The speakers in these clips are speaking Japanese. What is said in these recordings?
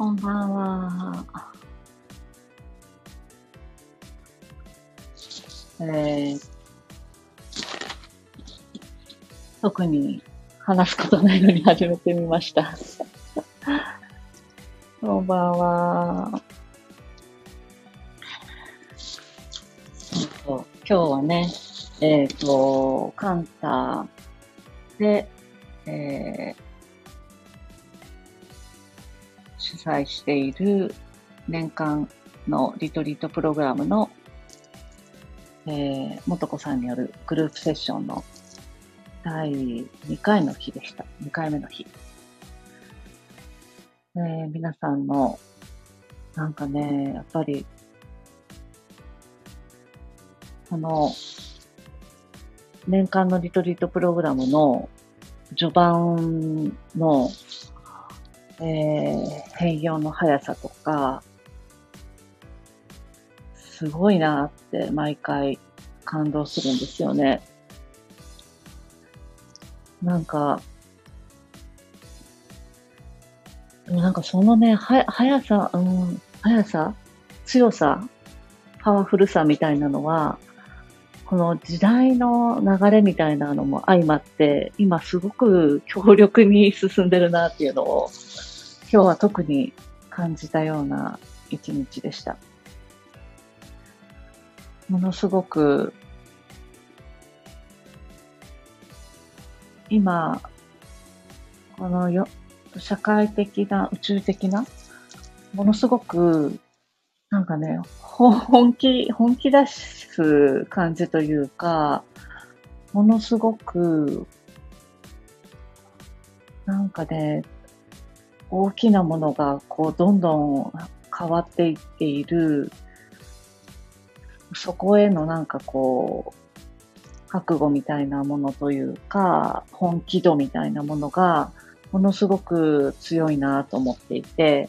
こんばんは。特に話すことないのに始めてみました。こんばんは。今日はね、カンタで、主催している年間のリトリートプログラムの、もとこさんによるグループセッションの第2回の日でした。2回目の日。皆さんの、なんかね、やっぱり、この、年間のリトリートプログラムの序盤の、変容の速さとか、すごいなって毎回感動するんですよね。なんか、でもなんかそのね、速さ、速さ、強さ、パワフルさみたいなのは、この時代の流れみたいなのも相まって、今すごく強力に進んでるなっていうのを、今日は特に感じたような一日でした。ものすごく、今、この社会的な、宇宙的な、ものすごく、なんかね、本気出す感じというか、ものすごく、なんかね、大きなものがこうどんどん変わっていっている、そこへのなんかこう、覚悟みたいなものというか、本気度みたいなものが、ものすごく強いなと思っていて、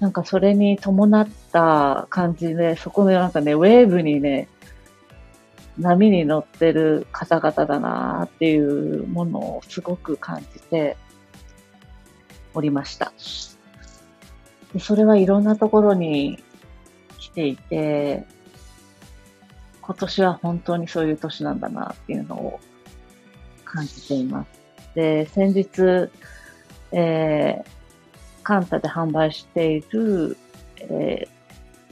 なんかそれに伴った感じで、そこのなんかね、ウェーブにね、波に乗ってる方々だなっていうものをすごく感じておりました。で、それはいろんなところに来ていて、今年は本当にそういう年なんだなっていうのを感じています。で、先日、カンタで販売している、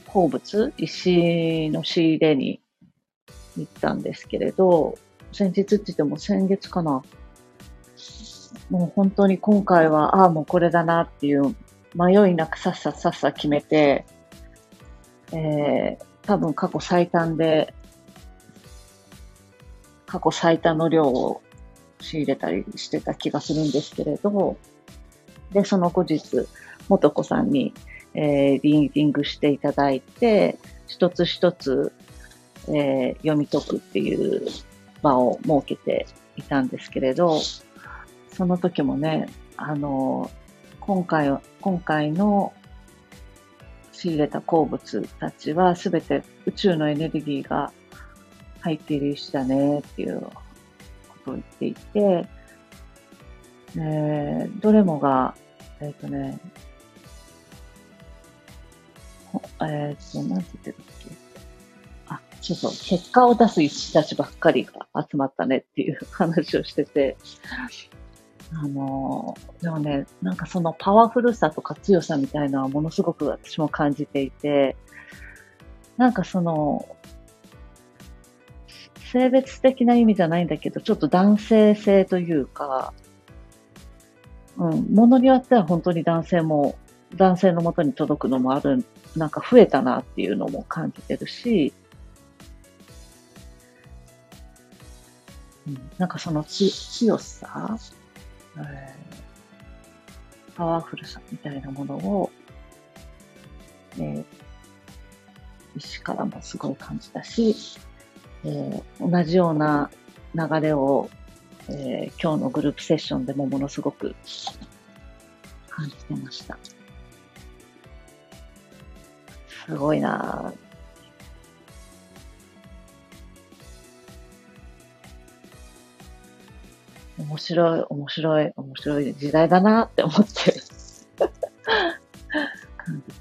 鉱物、石の仕入れに行ったんですけれど、先日って言っても先月かな。もう本当に今回は、ああ、もうこれだなっていう、迷いなくさっさ決めて、多分過去最多の量を仕入れたりしてた気がするんですけれど、で、その後日、もとこさんに、リーディングしていただいて、一つ一つ、読み解くっていう場を設けていたんですけれど、その時もね、今回の仕入れた鉱物たちはすべて宇宙のエネルギーが入っている石だねっていうことを言っていて、どれもが、なんて言ってたっけ？あ、そうそう、結果を出す石たちばっかりが集まったねっていう話をしてて、でもね、なんかそのパワフルさとか強さみたいなのはものすごく私も感じていて、なんかその、性別的な意味じゃないんだけど、ちょっと男性性というか、ものによっては本当に男性の元に届くのもある、なんか増えたなっていうのも感じてるし、なんかその強さ、パワフルさみたいなものを、石からもすごい感じたし、同じような流れを今日のグループセッションでもものすごく感じてました。すごいなぁ。面白い時代だなって思って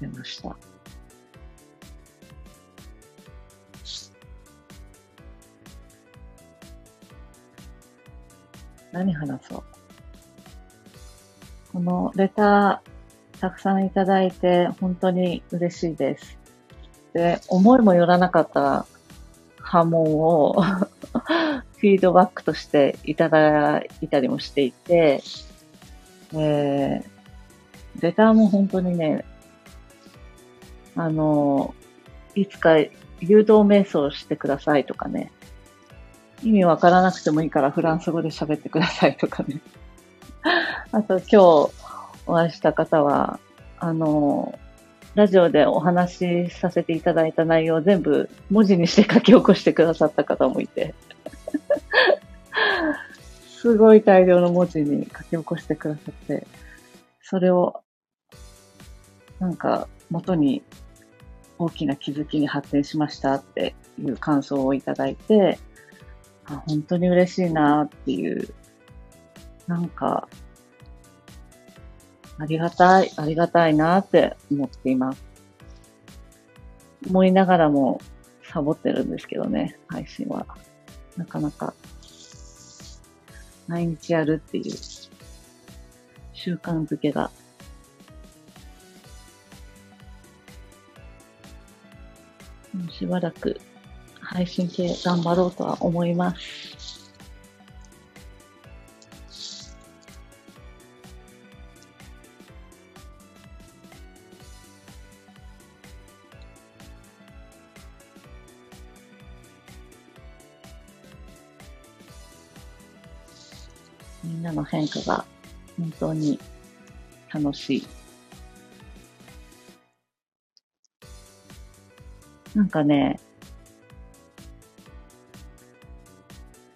してました。何話そう。このレターたくさんいただいて本当に嬉しいです。で、思いもよらなかった波紋をフィードバックとしていただいたりもしていて、レターも本当にね、いつか誘導瞑想してくださいとかね、意味わからなくてもいいからフランス語で喋ってくださいとかね。あと今日お会いした方は、ラジオでお話しさせていただいた内容を全部文字にして書き起こしてくださった方もいて。すごい大量の文字に書き起こしてくださって、それをなんか元に大きな気づきに発展しましたっていう感想をいただいて、あ、本当に嬉しいなっていう、なんかありがたいなって思っています。思いながらもサボってるんですけどね、配信は。なかなか毎日やるっていう習慣づけがしばらく配信系頑張ろうとは思います。みんなの変化が本当に楽しい。なんかね、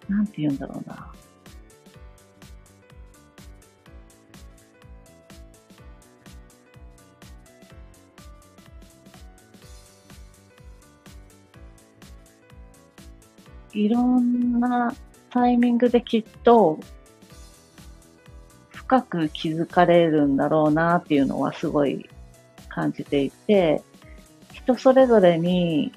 なんて言うんだろうな。いろんなタイミングできっと深く気づかれるんだろうなっていうのはすごい感じていて、人それぞれに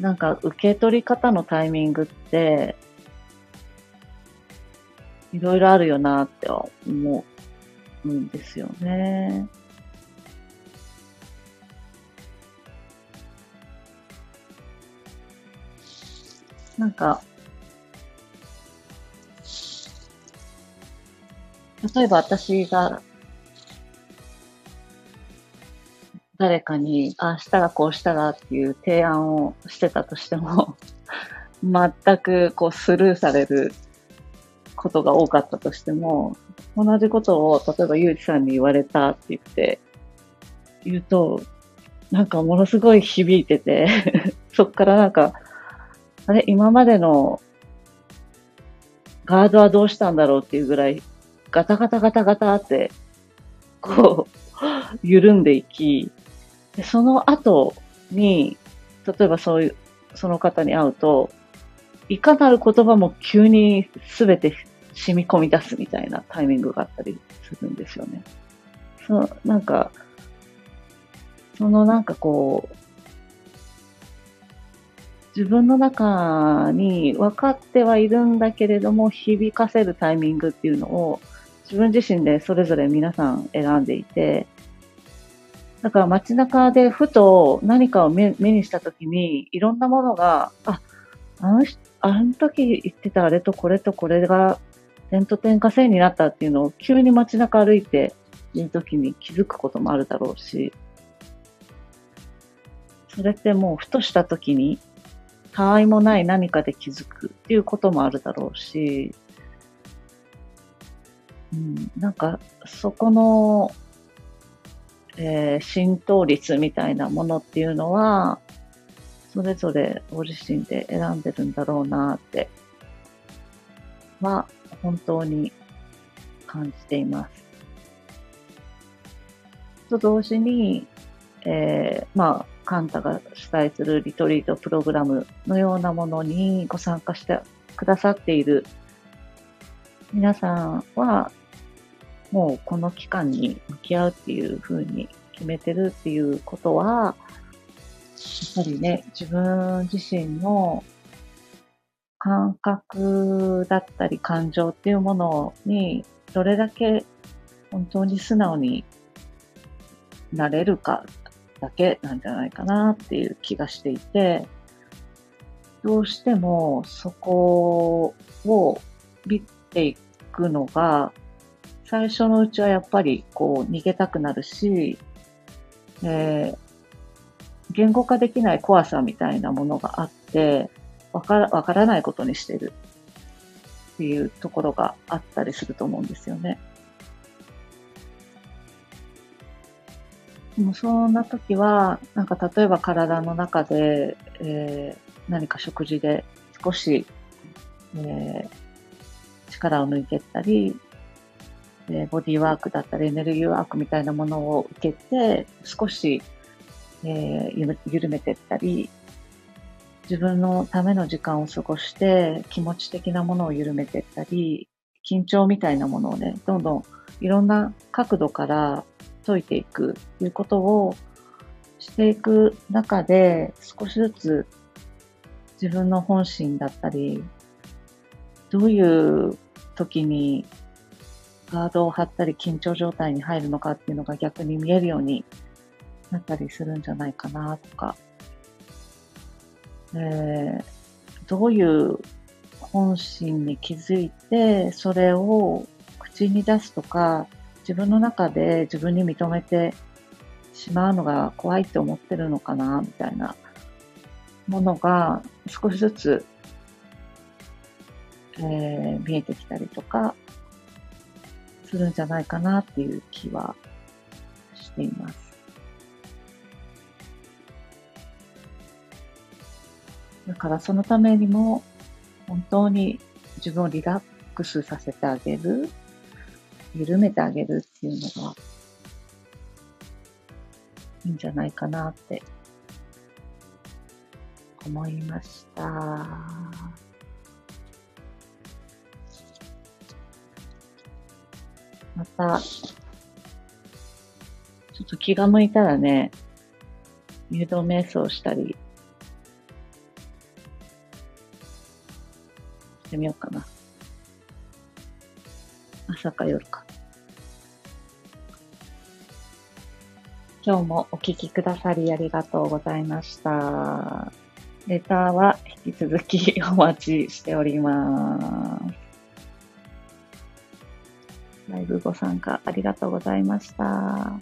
なんか受け取り方のタイミングっていろいろあるよなって思うんですよね。なんか例えば私が誰かに、ああしたらこうしたらっていう提案をしてたとしても、全くこうスルーされることが多かったとしても、同じことを例えばゆうじさんに言われたって言うと、なんかものすごい響いてて、そっからなんか、あれ、今までのガードはどうしたんだろうっていうぐらい、ガタガタガタガタって、こう、緩んでいき、でその後に、例えばその方に会うと、いかなる言葉も急に全て染み込み出すみたいなタイミングがあったりするんですよね。なんかこう、自分の中に分かってはいるんだけれども、響かせるタイミングっていうのを、自分自身でそれぞれ皆さん選んでいて、だから街中でふと何かを目にしたときに、いろんなものが、あの時言ってたあれとこれとこれが点と点が線になったっていうのを急に街中歩いているときに気づくこともあるだろうし、それってもうふとしたときに、他愛もない何かで気づくっていうこともあるだろうし、なんかそこの、浸透率みたいなものっていうのはそれぞれご自身で選んでるんだろうなっては本当に感じています。と同時に、カンタが主催するリトリートプログラムのようなものにご参加してくださっている皆さんは、もうこの期間に向き合うっていう風に決めてるっていうことは、やっぱりね、自分自身の感覚だったり感情っていうものにどれだけ本当に素直になれるかだけなんじゃないかなっていう気がしていて、どうしてもそこを見ていくのが最初のうちはやっぱりこう逃げたくなるし、言語化できない怖さみたいなものがあってわからないことにしてるっていうところがあったりすると思うんですよね。でもそんな時はなんか例えば体の中で、何か食事で少し、力を抜いていったり、ボディワークだったりエネルギーワークみたいなものを受けて少し、緩めていったり、自分のための時間を過ごして気持ち的なものを緩めていったり、緊張みたいなものをね、どんどんいろんな角度から解いていくということをしていく中で、少しずつ自分の本心だったり、どういう時にガードを張ったり緊張状態に入るのかっていうのが逆に見えるようになったりするんじゃないかなとか、どういう本心に気づいてそれを口に出すとか、自分の中で自分に認めてしまうのが怖いって思ってるのかなみたいなものが少しずつ、見えてきたりとかするんじゃないかなっていう気はしています。だからそのためにも本当に自分をリラックスさせてあげる、緩めてあげるっていうのがいいんじゃないかなって思いました。また、ちょっと気が向いたらね、誘導瞑想したりしてみようかな。朝か夜か。今日もお聞きくださりありがとうございました。レターは引き続きお待ちしております。ライブご参加ありがとうございました。